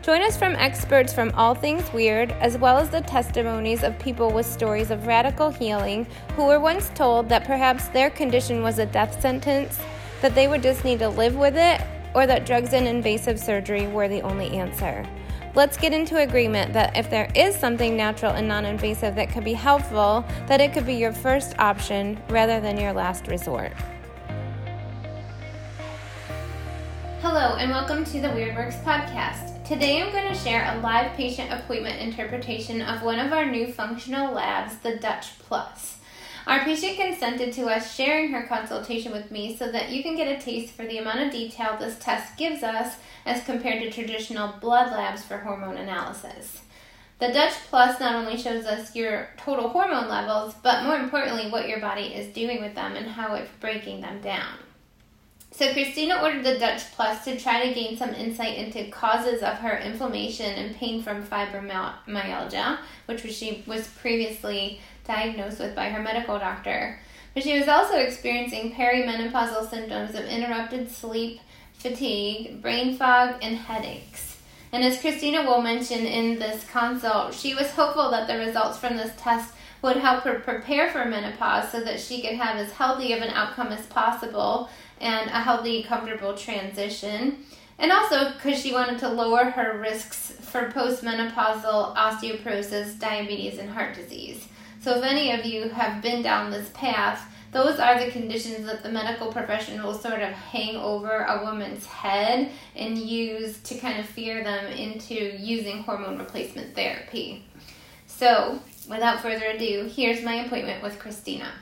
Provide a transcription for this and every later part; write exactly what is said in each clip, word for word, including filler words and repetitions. Join us from experts from all things weird, as well as the testimonies of people with stories of radical healing who were once told that perhaps their condition was a death sentence, that they would just need to live with it, or that drugs and invasive surgery were the only answer. Let's get into agreement that if there is something natural and non-invasive that could be helpful, that it could be your first option rather than your last resort. Hello and welcome to the Weird Works Podcast. Today I'm going to share a live patient appointment interpretation of one of our new functional labs, the Dutch Plus. Our patient consented to us sharing her consultation with me so that you can get a taste for the amount of detail this test gives us as compared to traditional blood labs for hormone analysis. The Dutch Plus not only shows us your total hormone levels, but more importantly what your body is doing with them and how it's breaking them down. So Christina ordered the Dutch Plus to try to gain some insight into causes of her inflammation and pain from fibromyalgia, which she was previously diagnosed with by her medical doctor. But she was also experiencing perimenopausal symptoms of interrupted sleep, fatigue, brain fog, and headaches. And as Christina will mention in this consult, she was hopeful that the results from this test would help her prepare for menopause so that she could have as healthy of an outcome as possible and a healthy, comfortable transition. And also because she wanted to lower her risks for postmenopausal osteoporosis, diabetes, and heart disease. So if any of you have been down this path, those are the conditions that the medical profession will sort of hang over a woman's head and use to kind of fear them into using hormone replacement therapy. So without further ado, here's my appointment with Christina.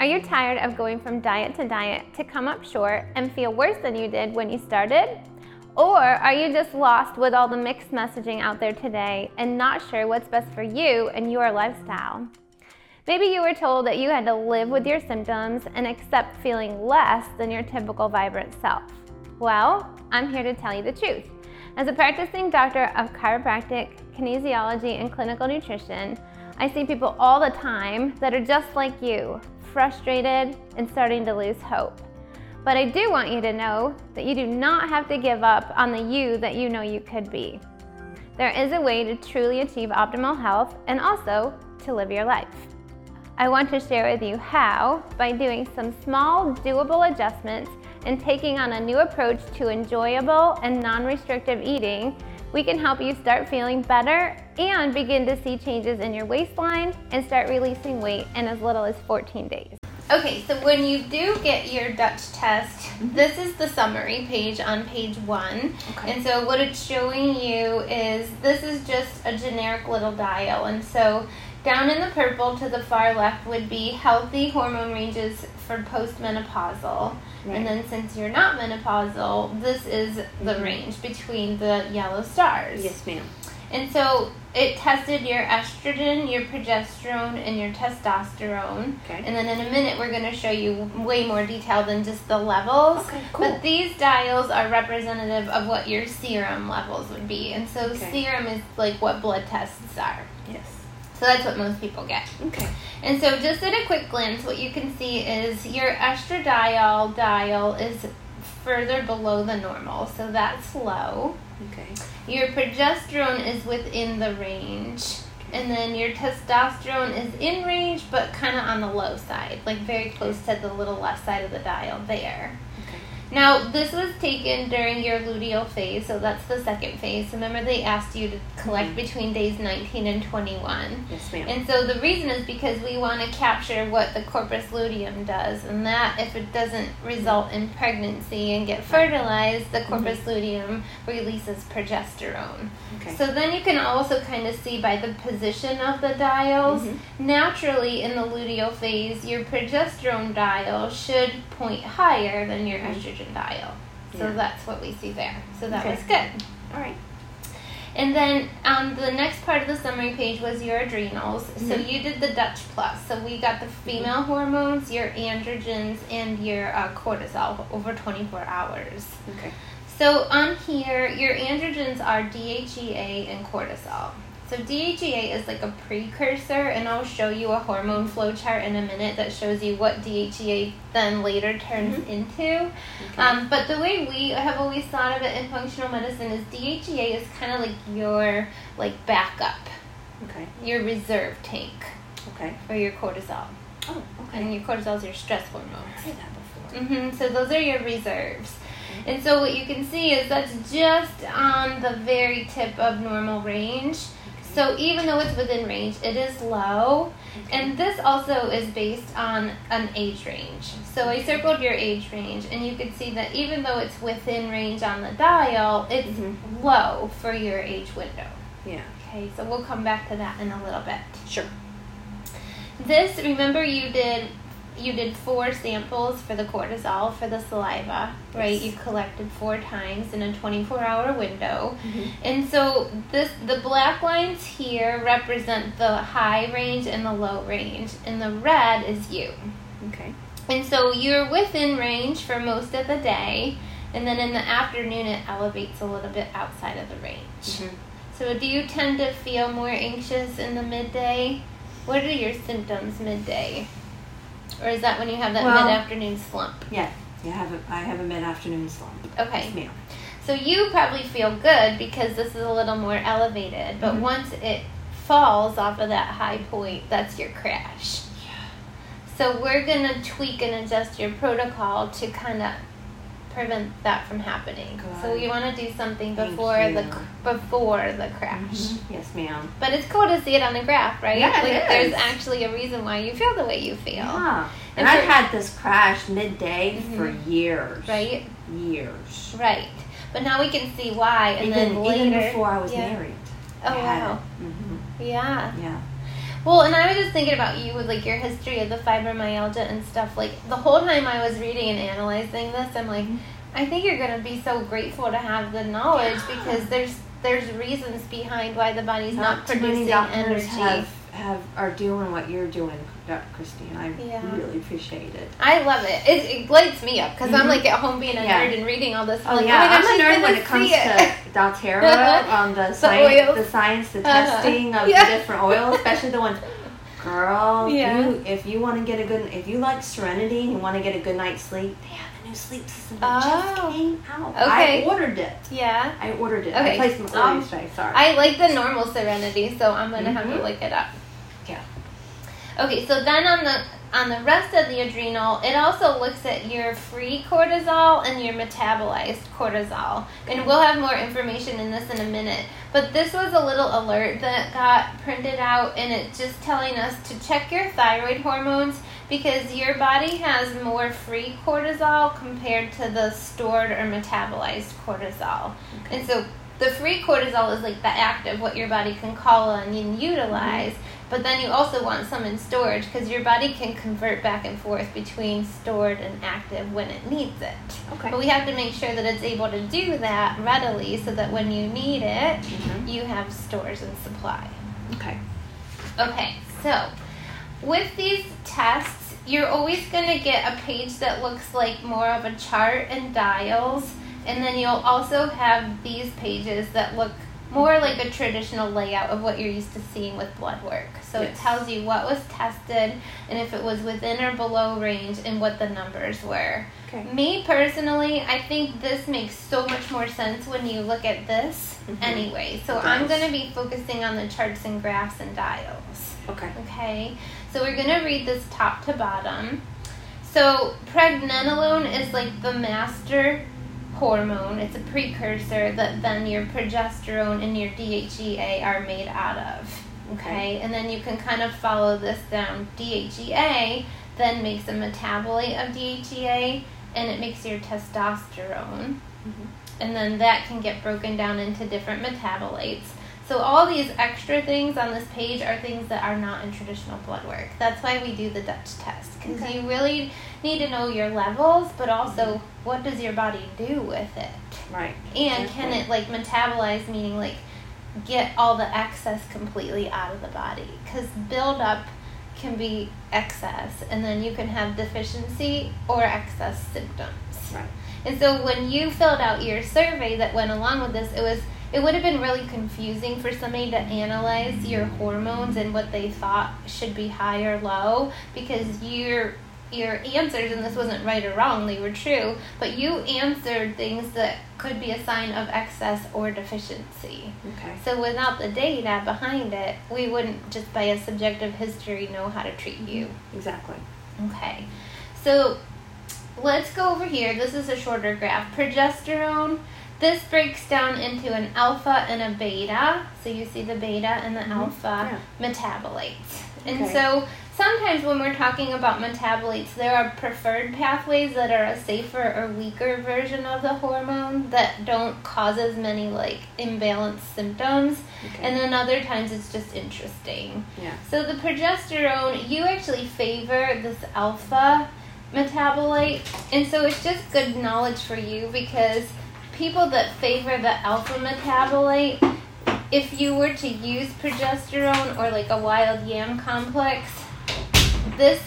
Are you tired of going from diet to diet to come up short and feel worse than you did when you started? Or are you just lost with all the mixed messaging out there today and not sure what's best for you and your lifestyle? Maybe you were told that you had to live with your symptoms and accept feeling less than your typical vibrant self. Well, I'm here to tell you the truth. As a practicing doctor of chiropractic, kinesiology, and clinical nutrition, I see people all the time that are just like you, frustrated and starting to lose hope. But I do want you to know that you do not have to give up on the you that you know you could be. There is a way to truly achieve optimal health and also to live your life. I want to share with you how by doing some small doable adjustments and taking on a new approach to enjoyable and non-restrictive eating, we can help you start feeling better and begin to see changes in your waistline and start releasing weight in as little as fourteen days. Okay, so when you do get your Dutch test, this is the summary page on page one. Okay. And so what it's showing you is this is just a generic little dial. And so down in the purple to the far left would be healthy hormone ranges for postmenopausal. Right. And then since you're not menopausal, this is the mm-hmm. range between the yellow stars. Yes, ma'am. And so it tested your estrogen, your progesterone, and your testosterone. Okay. And then in a minute, we're going to show you way more detail than just the levels. Okay, cool. But these dials are representative of what your serum levels would be. And so okay. serum is like what blood tests are. Yes. So that's what most people get. Okay. And so just at a quick glance, what you can see is your estradiol dial is further below the normal. So that's low. Okay. Your progesterone is within the range. And then your testosterone is in range, but kind of on the low side, like very close to the little left side of the dial there. Now, this was taken during your luteal phase, so that's the second phase. Remember, they asked you to collect between days nineteen and twenty-one. Yes, ma'am. And so the reason is because we want to capture what the corpus luteum does, and that if it doesn't result in pregnancy and get fertilized, the corpus mm-hmm. luteum releases progesterone. Okay. So then you can also kind of see by the position of the dials, mm-hmm. naturally in the luteal phase, your progesterone dial should point higher than your estrogen dial. So yeah. that's what we see there. So that okay. was good. All right. And then um, the next part of the summary page was your adrenals. Mm-hmm. So you did the Dutch Plus. So we got the female mm-hmm. hormones, your androgens, and your uh, cortisol over twenty-four hours. Okay. So on here, your androgens are D H E A and cortisol. So D H E A is like a precursor, and I'll show you a hormone flow chart in a minute that shows you what D H E A then later turns mm-hmm. into. Okay. Um, but the way we have always thought of it in functional medicine is D H E A is kind of like your like backup, okay, your reserve tank, okay, for your cortisol. Oh, okay. And your cortisol is your stress hormone. I've heard that before. Mm-hmm. So those are your reserves. And so what you can see is that's just on the very tip of normal range. So even though it's within range, it is low. Okay. And this also is based on an age range. So I circled your age range, and you can see that even though it's within range on the dial, it's mm-hmm. low for your age window. Yeah. Okay, so we'll come back to that in a little bit. Sure. This, remember you did you did four samples for the cortisol, for the saliva, right? Yes. You collected four times in a twenty-four hour window. Mm-hmm. And so this, the black lines here represent the high range and the low range, and the red is you. Okay. And so you're within range for most of the day, and then in the afternoon it elevates a little bit outside of the range. Mm-hmm. So do you tend to feel more anxious in the midday? What are your symptoms midday? Or is that when you have that well, mid-afternoon slump? Yeah, you have a, I have a mid-afternoon slump. Okay. Yeah. So you probably feel good because this is a little more elevated, but mm-hmm. once it falls off of that high point, that's your crash. Yeah. So we're going to tweak and adjust your protocol to kind of prevent that from happening. Good. So you want to do something before the before the crash. Mm-hmm. Yes, ma'am. But it's cool to see it on the graph, right? Yeah, like it there's is. actually a reason why you feel the way you feel. Yeah. And, and I've had this crash midday mm-hmm. for years. Right? Years. Right. But now we can see why. And even, then later, even before I was yeah. married. Oh, wow. Mm-hmm. Yeah. Yeah. Well, and I was just thinking about you with, like, your history of the fibromyalgia and stuff. Like, the whole time I was reading and analyzing this, I'm like, I think you're going to be so grateful to have the knowledge yeah. because there's there's reasons behind why the body's not, not producing energy. Have, have, are doing what you're doing, Doctor Christine. I yeah. really appreciate it. I love it. It, it lights me up because mm-hmm. I'm, like, at home being a yeah. nerd and reading all this. Oh, like, yeah. Oh gosh, I'm a nerd when it comes it. to doTERRA, um, the, the, science, the science, the uh-huh. testing of yeah. the different oils, especially the ones... Girl, yeah. you, if you want to get a good... If you like Serenity and you want to get a good night's sleep, they have a new sleep system that oh. just came out. Okay. I ordered it. Yeah? I ordered it. Okay. I placed my um, order today, sorry. I like the normal Serenity, so I'm going to mm-hmm. have to look it up. Yeah. Okay, so then on the... On the rest of the adrenal, it also looks at your free cortisol and your metabolized cortisol. And we'll have more information in this in a minute. But this was a little alert that got printed out, and it's just telling us to check your thyroid hormones because your body has more free cortisol compared to the stored or metabolized cortisol. Okay. And so the free cortisol is like the active, what your body can call on and utilize. Mm-hmm. But then you also want some in storage because your body can convert back and forth between stored and active when it needs it. Okay. But we have to make sure that it's able to do that readily so that when you need it, mm-hmm. you have stores and supply. Okay. Okay, so with these tests, you're always going to get a page that looks like more of a chart and dials, and then you'll also have these pages that look more like a traditional layout of what you're used to seeing with blood work. So yes. it tells you what was tested and if it was within or below range and what the numbers were. Okay. Me personally, I think this makes so much more sense when you look at this mm-hmm. anyway. So I'm going to be focusing on the charts and graphs and dials. Okay. Okay. So we're going to read this top to bottom. So pregnenolone is like the master hormone. It's a precursor that then your progesterone and your D H E A are made out of. Okay. And then you can kind of follow this down. D H E A then makes a metabolite of D H E A, and it makes your testosterone. Mm-hmm. And then that can get broken down into different metabolites. So all these extra things on this page are things that are not in traditional blood work. That's why we do the Dutch test, because okay. you really need to know your levels, but also mm-hmm. what does your body do with it? Right. And Definitely. Can it like metabolize, meaning like get all the excess completely out of the body? Because buildup can be excess, and then you can have deficiency or excess symptoms. Right. And so when you filled out your survey that went along with this, it was It would have been really confusing for somebody to analyze your hormones and what they thought should be high or low, because your your answers, and this wasn't right or wrong, they were true, but you answered things that could be a sign of excess or deficiency. Okay. So without the data behind it, we wouldn't just by a subjective history know how to treat you. Exactly. Okay. So let's go over here. This is a shorter graph. Progesterone. This breaks down into an alpha and a beta. So you see the beta and the mm-hmm. alpha yeah. metabolites. Okay. And so sometimes when we're talking about metabolites, there are preferred pathways that are a safer or weaker version of the hormone that don't cause as many like imbalance symptoms. Okay. And then other times it's just interesting. Yeah. So the progesterone, you actually favor this alpha metabolite. And so it's just good knowledge for you, because people that favor the alpha metabolite, if you were to use progesterone or like a wild yam complex, this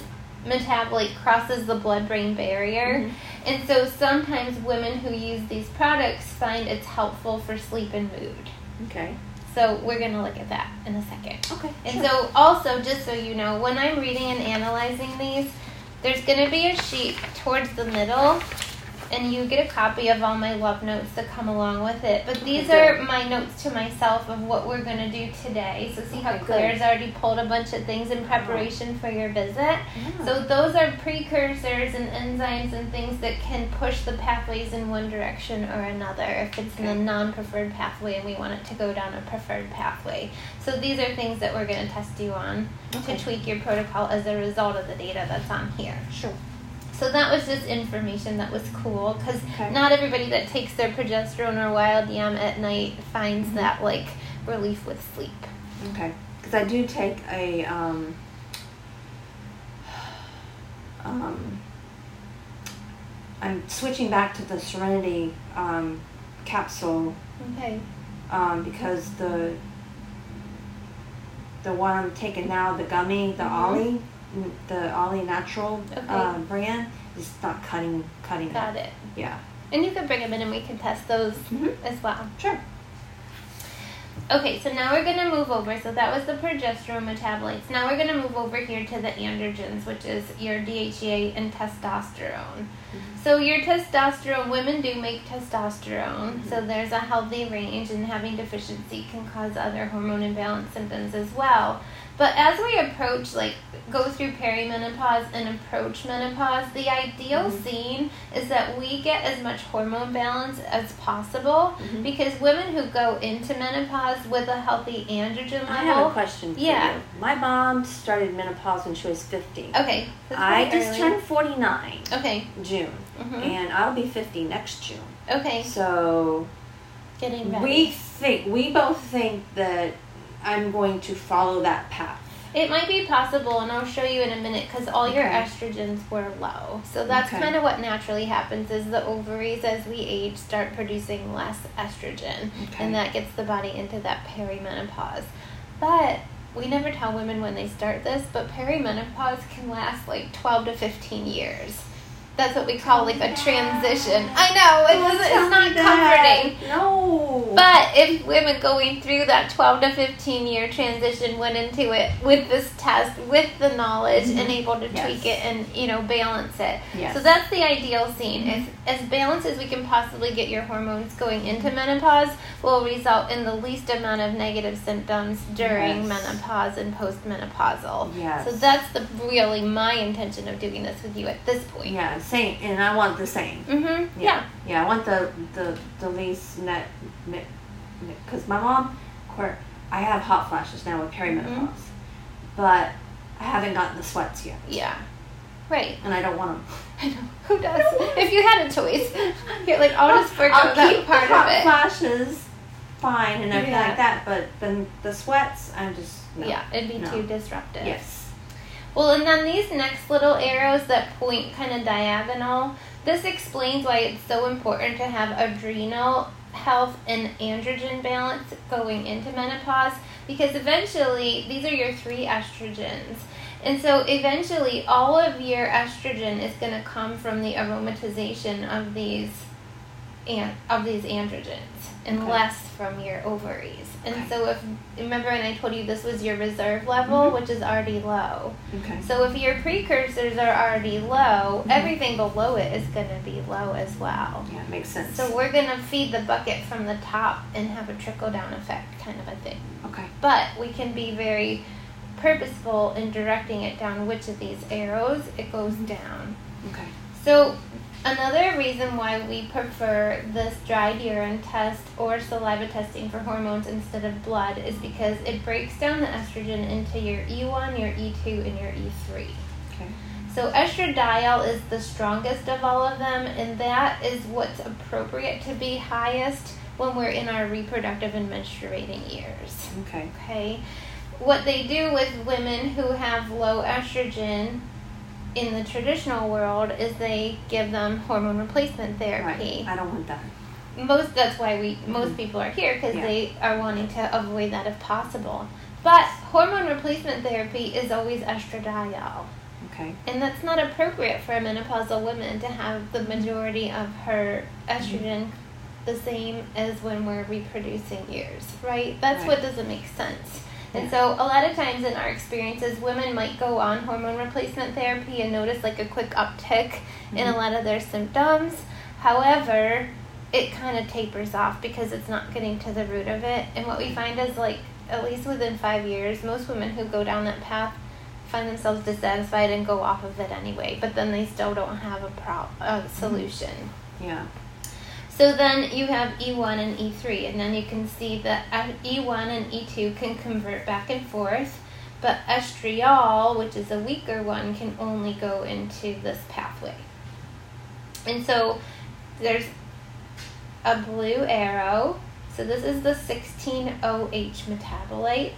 metabolite crosses the blood-brain barrier. Mm-hmm. And so sometimes women who use these products find it's helpful for sleep and mood. Okay. So we're going to look at that in a second. Okay. And sure. so also, just so you know, when I'm reading and analyzing these, there's going to be a sheet towards the middle, and you get a copy of all my love notes that come along with it. But these okay, are my notes to myself of what we're going to do today. So see okay, how Claire's good. Already pulled a bunch of things in preparation for your visit. Yeah. So those are precursors and enzymes and things that can push the pathways in one direction or another if it's okay. in the non-preferred pathway and we want it to go down a preferred pathway. So these are things that we're going to test you on okay. to tweak your protocol as a result of the data that's on here. Sure. So that was just information that was cool, because okay. not everybody that takes their progesterone or wild yam at night finds mm-hmm. that, like, relief with sleep. Okay. Because I do take a, um, um, I'm switching back to the Serenity um, capsule. Okay. Um, because the, the one I'm taking now, the gummy, the mm-hmm. OLLY, the OLLY natural okay. uh, brand is not cutting cutting got it. it yeah and you can bring them in and we can test those mm-hmm. as well. Sure. Okay, so now we're going to move over. So that was the progesterone metabolites. Now we're going to move over here to the androgens, which is your D H E A and testosterone. Mm-hmm. So your testosterone, women do make testosterone, mm-hmm. so there's a healthy range, and having deficiency can cause other hormone imbalance symptoms as well. But as we approach, like, go through perimenopause and approach menopause, the ideal mm-hmm. scene is that we get as much hormone balance as possible, mm-hmm. because women who go into menopause with a healthy androgen level... I have a question for yeah. you. My mom started menopause when she was fifty. Okay. I just early. turned forty-nine. Okay. June. Mm-hmm. And I'll be fifty next June. Okay. So... Getting ready. We think, we both think that... I'm going to follow that path. It might be possible, and I'll show you in a minute, because all okay. your estrogens were low. So that's okay. kind of what naturally happens is the ovaries, as we age, start producing less estrogen, okay. and that gets the body into that perimenopause. But we never tell women when they start this, but perimenopause can last like twelve to fifteen years. That's what we call, like, a transition. I know, it doesn't, it's not comforting. No. But if women going through that twelve to fifteen year transition went into it with this test, with the knowledge, mm-hmm. and able to yes. tweak it and, you know, balance it. Yes. So that's the ideal scene. Mm-hmm. As, as balanced as we can possibly get your hormones going into menopause will result in the least amount of negative symptoms during yes. menopause and postmenopausal. Yes. So that's the really my intention of doing this with you at this point. Yes. Same, and I want the same. Mm-hmm. Yeah. yeah. Yeah, I want the, the, the least net, because my mom, I have hot flashes now with perimenopause, mm-hmm. but I haven't gotten the sweats yet. Yeah. Right. And I don't want them. I know. Who does? If you had a choice, you're like, I'll just forego that part of it. Hot flashes fine and everything yeah. like that, but then the sweats, I'm just, no, yeah, it'd be no. too disruptive. Yes. Well, and then these next little arrows that point kind of diagonal, this explains why it's so important to have adrenal health and androgen balance going into menopause, because eventually these are your three estrogens. And so eventually all of your estrogen is going to come from the aromatization of these and of these androgens and okay. less from your ovaries. And okay. so if remember when I told you this was your reserve level, mm-hmm. which is already low. Okay. So if your precursors are already low, mm-hmm. everything below it is going to be low as well. Yeah, it makes sense. So we're going to feed the bucket from the top and have a trickle-down effect kind of a thing. Okay. But we can be very purposeful in directing it down which of these arrows it goes down. Okay. So another reason why we prefer this dried urine test or saliva testing for hormones instead of blood is because it breaks down the estrogen into your E one, your E two, and your E three. Okay. So estradiol is the strongest of all of them, and that is what's appropriate to be highest when we're in our reproductive and menstruating years. Okay. Okay. What they do with women who have low estrogen in the traditional world is they give them hormone replacement therapy. Right. I don't want that. Most that's why we most mm-hmm. people are here, because yeah. they are wanting to avoid that if possible. But hormone replacement therapy is always estradiol. Okay. And that's not appropriate for a menopausal woman to have the majority of her estrogen mm-hmm. the same as when we're reproducing years, right? That's right. What doesn't make sense. And so a lot of times in our experiences, women might go on hormone replacement therapy and notice like a quick uptick mm-hmm. in a lot of their symptoms. However, it kind of tapers off because it's not getting to the root of it. And what we find is like at least within five years, most women who go down that path find themselves dissatisfied and go off of it anyway. But then they still don't have a, pro- a solution. Mm-hmm. Yeah. So then you have E one and E three, and then you can see that E one and E two can convert back and forth, but estriol, which is a weaker one, can only go into this pathway. And so there's a blue arrow. So this is the sixteen O H metabolite.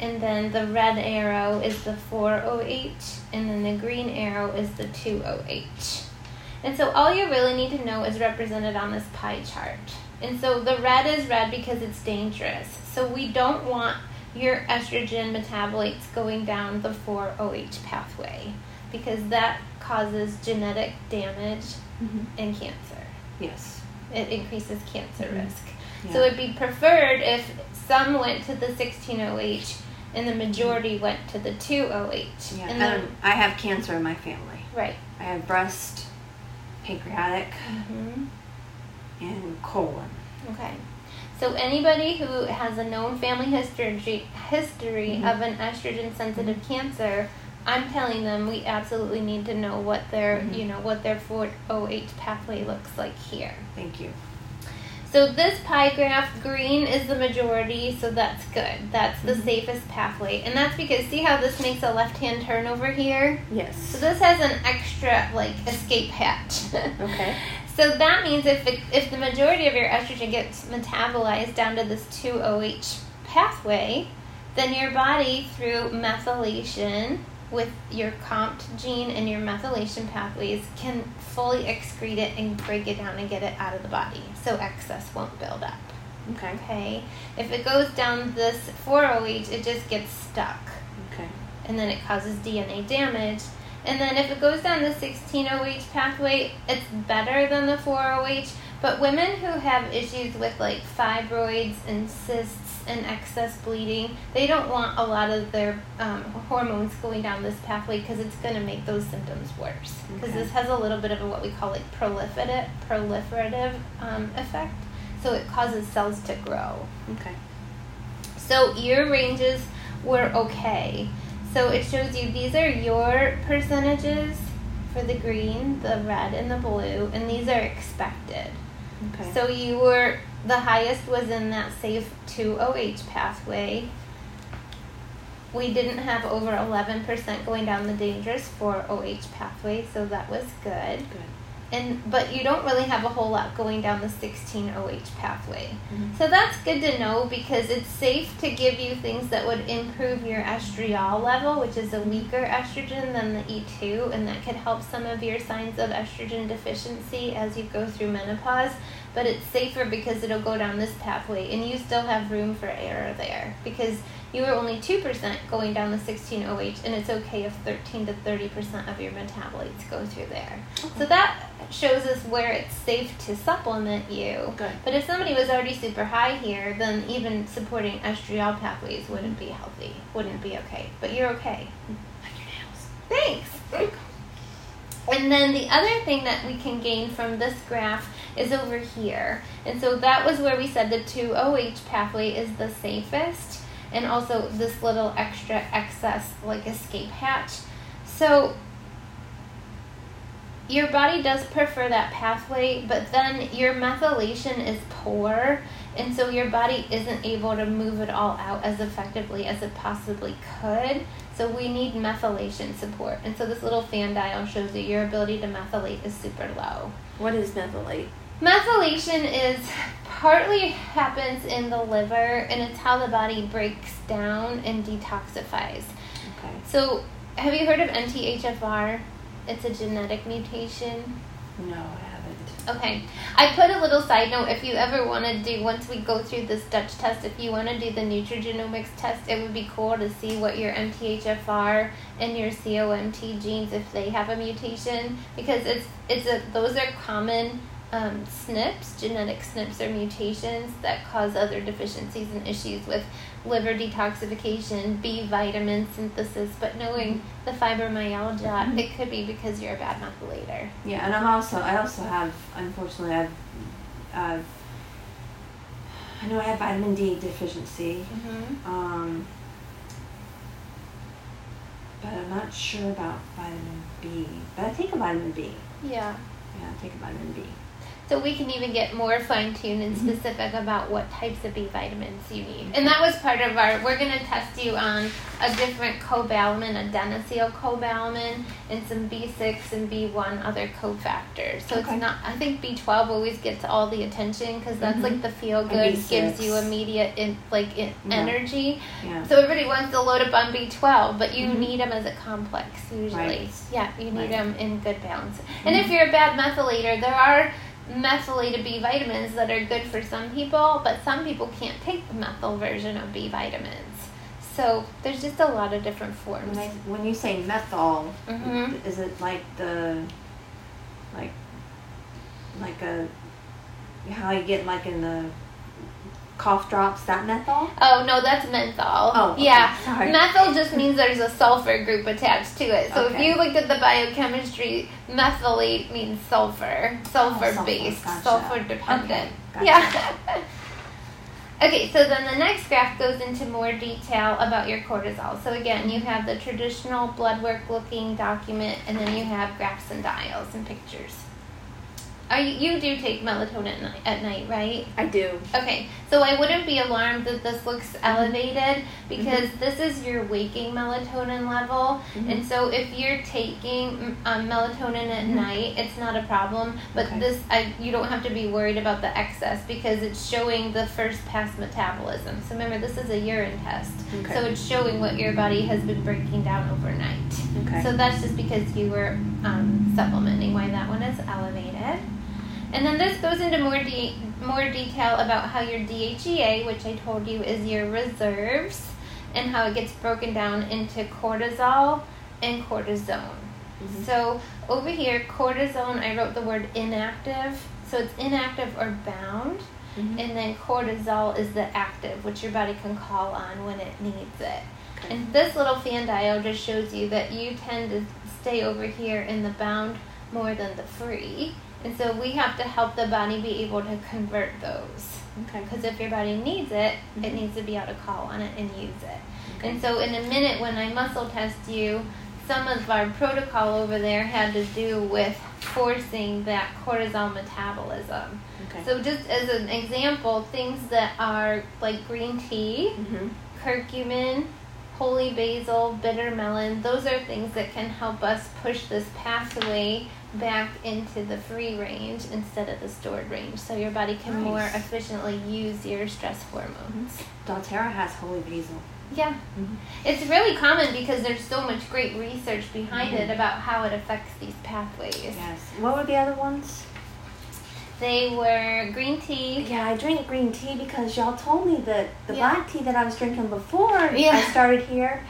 And then the red arrow is the four O H, and then the green arrow is the two O H. And so all you really need to know is represented on this pie chart. And so the red is red because it's dangerous. So we don't want your estrogen metabolites going down the four O H pathway because that causes genetic damage mm-hmm. and cancer. Yes. It increases cancer mm-hmm. risk. Yeah. So it'd be preferred if some went to the sixteen O H and the majority went to the two O H. Yeah. And um, the, I have cancer in my family. Right. I have breast, pancreatic, mm-hmm. and colon. Okay. So anybody who has a known family history history mm-hmm. of an estrogen-sensitive mm-hmm. cancer, I'm telling them we absolutely need to know what their, mm-hmm. you know, what their four O H pathway looks like here. Thank you. So this pie graph, green is the majority, so that's good. That's the mm-hmm. safest pathway. And that's because, see how this makes a left-hand turn over here? Yes. So this has an extra, like, escape hatch. Okay. So that means if it, if the majority of your estrogen gets metabolized down to this two O H pathway, then your body, through methylation with your C O M T gene and your methylation pathways, can fully excrete it and break it down and get it out of the body, so excess won't build up. Okay. Okay. If it goes down this four O H, it just gets stuck. Okay. And then it causes D N A damage. And then if it goes down the sixteen O H pathway, it's better than the four O H. But women who have issues with like fibroids and cysts and excess bleeding, they don't want a lot of their um, hormones going down this pathway because it's going to make those symptoms worse. Because okay. this has a little bit of a, what we call like proliferative proliferative um, effect. So it causes cells to grow. Okay. So your ranges were okay. So it shows you these are your percentages for the green, the red, and the blue, and these are expected. Okay. So you were, the highest was in that safe two O H pathway. We didn't have over eleven percent going down the dangerous four O H pathway, so that was good. Good. and but you don't really have a whole lot going down the sixteen O H pathway. Mm-hmm. So that's good to know because it's safe to give you things that would improve your estriol level, which is a weaker estrogen than the E two, and that could help some of your signs of estrogen deficiency as you go through menopause. But it's safer because it'll go down this pathway, and you still have room for error there because you are only two percent going down the sixteen O H, and it's okay if thirteen to thirty percent of your metabolites go through there. Okay. So that shows us where it's safe to supplement you. Good. But if somebody was already super high here, then even supporting estriol pathways wouldn't be healthy, wouldn't be okay. But you're okay. Like your nails. Thanks. And then the other thing that we can gain from this graph is over here. And so that was where we said the two O H pathway is the safest. And also this little extra excess, like escape hatch. So your body does prefer that pathway, but then your methylation is poor, and so your body isn't able to move it all out as effectively as it possibly could. So we need methylation support. And so this little fan dial shows you your ability to methylate is super low. What is methylate? Methylation is partly happens in the liver, and it's how the body breaks down and detoxifies. Okay. So, have you heard of M T H F R? It's a genetic mutation. No, I haven't. Okay. I put a little side note. If you ever want to do, once we go through this Dutch test, if you want to do the nutrigenomics test, it would be cool to see what your M T H F R and your C O M T genes, if they have a mutation, because it's it's a, those are common Um, S N Ps, genetic S N Ps are mutations that cause other deficiencies and issues with liver detoxification, B vitamin synthesis, but knowing the fibromyalgia, mm-hmm. it could be because you're a bad methylator. Yeah, and I'm also, I also have, unfortunately, I've, uh, I know I have vitamin D deficiency, mm-hmm. um, but I'm not sure about vitamin B, but I take a vitamin B. Yeah. Yeah, I take a vitamin B. So we can even get more fine-tuned and specific about what types of B vitamins you need. And that was part of our, we're going to test you on a different cobalamin, adenosyl cobalamin, and some B six and B one other cofactors. So okay. It's not, I think B twelve always gets all the attention because that's mm-hmm. like the feel-good, gives you immediate in, like in yeah. energy. Yeah. So everybody wants to load up on B twelve, but you mm-hmm. need them as a complex usually. Right. Yeah, you need right. them in good balance. Mm-hmm. And if you're a bad methylator, there are methylated B vitamins that are good for some people, but some people can't take the methyl version of B vitamins. So there's just a lot of different forms. When, I, when you say methyl, mm-hmm. is it like the, like, like a, how you get like in the cough drops, that methyl? Oh, no, that's menthol. Oh, okay. Yeah. Sorry. Methyl just means there's a sulfur group attached to it. So okay. If you looked at the biochemistry, methylate means sulfur, sulfur-based, oh, sulfur, gotcha. Sulfur-dependent. Okay. Gotcha. Yeah. Okay, so then the next graph goes into more detail about your cortisol. So again, you have the traditional blood work-looking document, and then you have graphs and dials and pictures. Are you, you do take melatonin at night, at night, right? I do. Okay, so I wouldn't be alarmed that this looks elevated because mm-hmm. this is your waking melatonin level. Mm-hmm. And so if you're taking um, melatonin at mm-hmm. night, it's not a problem. But okay. this, I, you don't have to be worried about the excess because it's showing the first pass metabolism. So remember, this is a urine test. Okay. So it's showing what your body has been breaking down overnight. Okay. So that's just because you were um, supplementing why that one is elevated. And then this goes into more de- more detail about how your D H E A, which I told you is your reserves, and how it gets broken down into cortisol and cortisone. Mm-hmm. So over here, cortisone, I wrote the word inactive. So it's inactive or bound. Mm-hmm. And then cortisol is the active, which your body can call on when it needs it. Okay. And this little fan dial just shows you that you tend to stay over here in the bound more than the free. And so we have to help the body be able to convert those. Okay. Because if your body needs it, mm-hmm. it needs to be able to call on it and use it. Okay. And so in a minute when I muscle test you, some of our protocol over there had to do with forcing that cortisol metabolism. Okay. So just as an example, things that are like green tea, mm-hmm. curcumin, holy basil, bitter melon, those are things that can help us push this pathway back into the free range instead of the stored range, so your body can nice. more efficiently use your stress hormones. DoTERRA has holy basil. Yeah. Mm-hmm. It's really common because there's so much great research behind mm-hmm. it about how it affects these pathways. Yes. What were the other ones? They were green tea. Yeah, I drink green tea because y'all told me that the yeah. black tea that I was drinking before yeah. I started here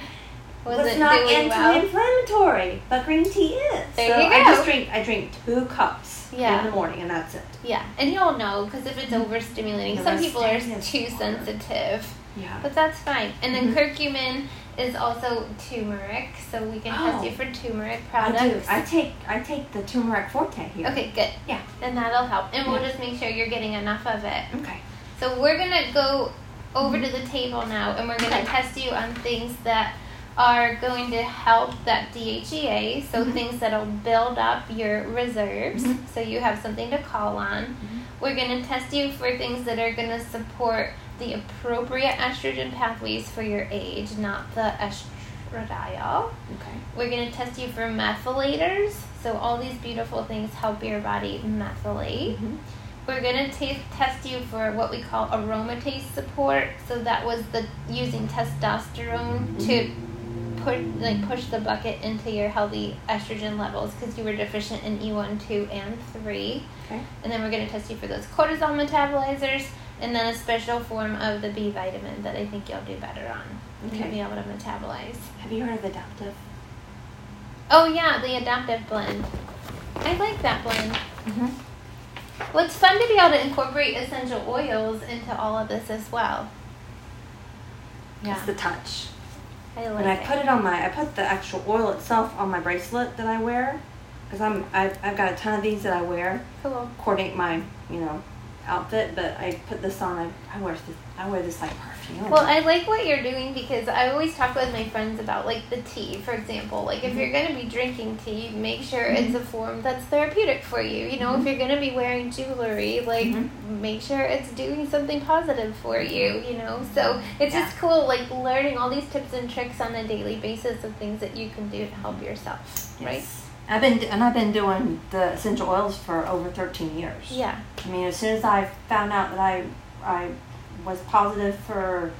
was, was it not anti-inflammatory, well? But green tea is. There so you go. I just drink, I drink two cups yeah. in the morning, and that's it. Yeah, and you'll know because if it's overstimulating, the some people are too sensitive. Yeah. But that's fine. And then mm-hmm. curcumin is also turmeric, so we can test oh. you for turmeric products. I do. I take I take the turmeric forte here. Okay, good. Yeah. And that'll help. And yeah. we'll just make sure you're getting enough of it. Okay. So we're going to go over mm-hmm. to the table now, and we're going to okay. test you on things that are going to help that D H E A, so mm-hmm. things that'll build up your reserves, mm-hmm. so you have something to call on. Mm-hmm. We're going to test you for things that are going to support the appropriate estrogen pathways for your age, not the estradiol. Okay. We're going to test you for methylators, so all these beautiful things help your body methylate. Mm-hmm. We're going to t- test you for what we call aromatase support, so that was the using testosterone mm-hmm. to Put, like push the bucket into your healthy estrogen levels because you were deficient in E one, two, and three. Okay. And then we're going to test you for those cortisol metabolizers and then a special form of the B vitamin that I think you'll do better on. Okay. You'll be able to metabolize. Have you heard of adaptive? Oh, yeah, the adaptive blend. I like that blend. Mm-hmm. Well, it's fun to be able to incorporate essential oils into all of this as well. Yeah. It's the touch. I like and I put it. it on my, I put the actual oil itself on my bracelet that I wear, because I'm, I've, I've got a ton of these that I wear. Cool. Coordinate my, you know, outfit, but I put this on. I, I wear this, I wear this like perfume. Well, I like what you're doing because I always talk with my friends about like the tea, for example. Like if mm-hmm. you're going to be drinking tea, make sure mm-hmm. it's a form that's therapeutic for you. You know, mm-hmm. if you're going to be wearing jewelry, like mm-hmm. make sure it's doing something positive for you, you know. So it's yeah. just cool like learning all these tips and tricks on a daily basis of things that you can do to help yourself, yes. right? I've been and I've been doing the essential oils for over thirteen years. Yeah. I mean, as soon as I found out that I I was positive for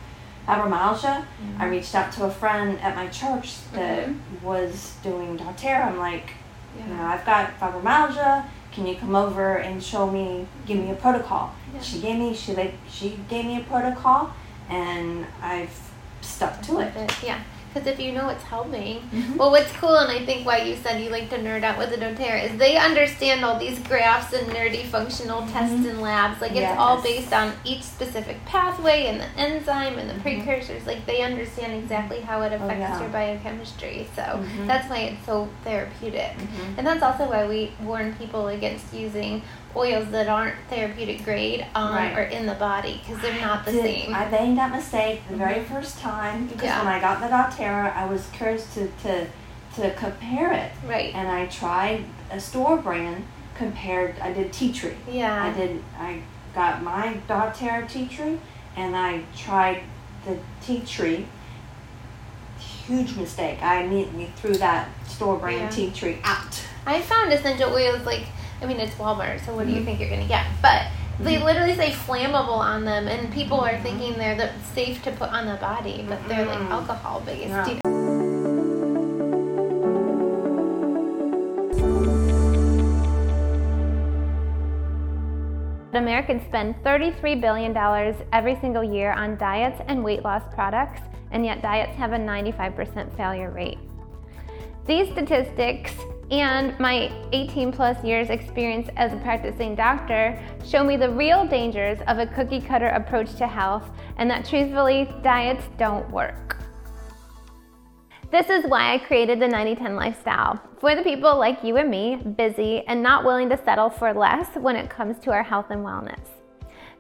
fibromyalgia, mm-hmm. I reached out to a friend at my church that mm-hmm. was doing doTERRA. I'm like, yeah. you know, I've got fibromyalgia. Can you come over and show me? Give me a protocol. Yeah. She gave me she like she gave me a protocol, and I've stuck to it. it. Yeah. Because if you know it's helping. Mm-hmm. Well, what's cool, and I think why you said you like to nerd out with the doTERRA, is they understand all these graphs and nerdy functional mm-hmm. tests and labs. Like, yes. it's all based on each specific pathway and the enzyme and the mm-hmm. precursors. Like, they understand exactly how it affects oh, yeah. your biochemistry. So mm-hmm. that's why it's so therapeutic. Mm-hmm. And that's also why we warn people against using oils that aren't therapeutic grade on right. or in the body because they're not the Did, same. I made that mistake the very first time because yeah. when I got the doTERRA, I was curious to, to to compare it. Right. And I tried a store brand compared. I did tea tree. Yeah. I did. I got my doTERRA tea tree, and I tried the tea tree. Huge mistake. I immediately threw that store brand yeah. tea tree out. I found essential oils like. I mean, it's Walmart, so what do you think you're going to get? But they literally say flammable on them, and people are thinking they're the, safe to put on the body, but they're like alcohol-based. Yeah. You know? Americans spend thirty-three billion dollars every single year on diets and weight loss products, and yet diets have a ninety-five percent failure rate. These statistics and my eighteen plus years experience as a practicing doctor show me the real dangers of a cookie cutter approach to health and that truthfully, diets don't work. This is why I created the ninety ten lifestyle, for the people like you and me, busy and not willing to settle for less when it comes to our health and wellness.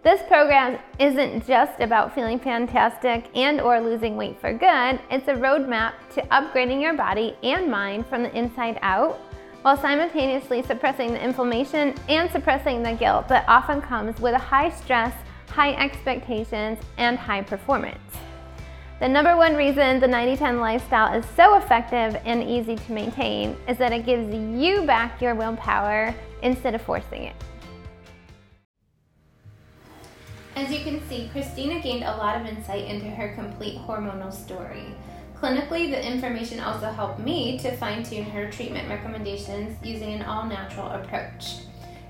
This program isn't just about feeling fantastic and or losing weight for good, it's a roadmap to upgrading your body and mind from the inside out, while simultaneously suppressing the inflammation and suppressing the guilt that often comes with a high stress, high expectations, and high performance. The number one reason the ninety ten lifestyle is so effective and easy to maintain is that it gives you back your willpower instead of forcing it. As you can see, Christina gained a lot of insight into her complete hormonal story. Clinically, the information also helped me to fine-tune her treatment recommendations using an all-natural approach.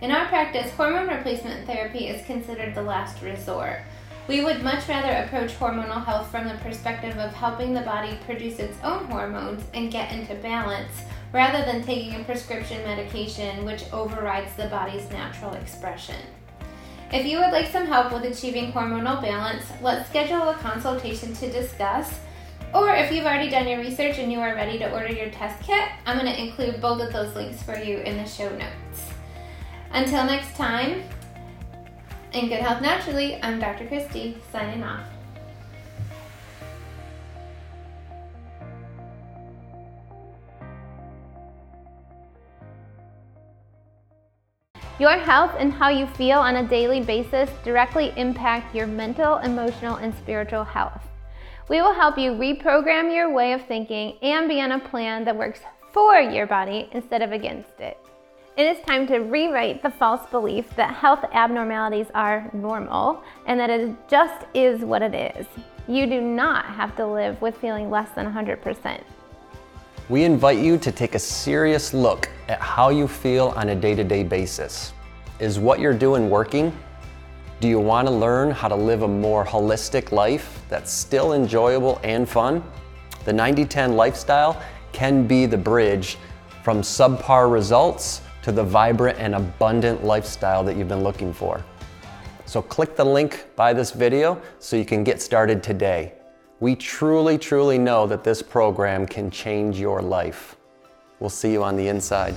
In our practice, hormone replacement therapy is considered the last resort. We would much rather approach hormonal health from the perspective of helping the body produce its own hormones and get into balance, rather than taking a prescription medication which overrides the body's natural expression. If you would like some help with achieving hormonal balance, let's schedule a consultation to discuss. Or if you've already done your research and you are ready to order your test kit, I'm going to include both of those links for you in the show notes. Until next time, in Good Health Naturally, I'm Doctor Christy, signing off. Your health and how you feel on a daily basis directly impact your mental, emotional, and spiritual health. We will help you reprogram your way of thinking and be on a plan that works for your body instead of against it. It is time to rewrite the false belief that health abnormalities are normal and that it just is what it is. You do not have to live with feeling less than one hundred percent. We invite you to take a serious look at how you feel on a day-to-day basis. Is what you're doing working? Do you want to learn how to live a more holistic life that's still enjoyable and fun? The ninety ten lifestyle can be the bridge from subpar results to the vibrant and abundant lifestyle that you've been looking for. So click the link by this video so you can get started today. We truly, truly know that this program can change your life. We'll see you on the inside.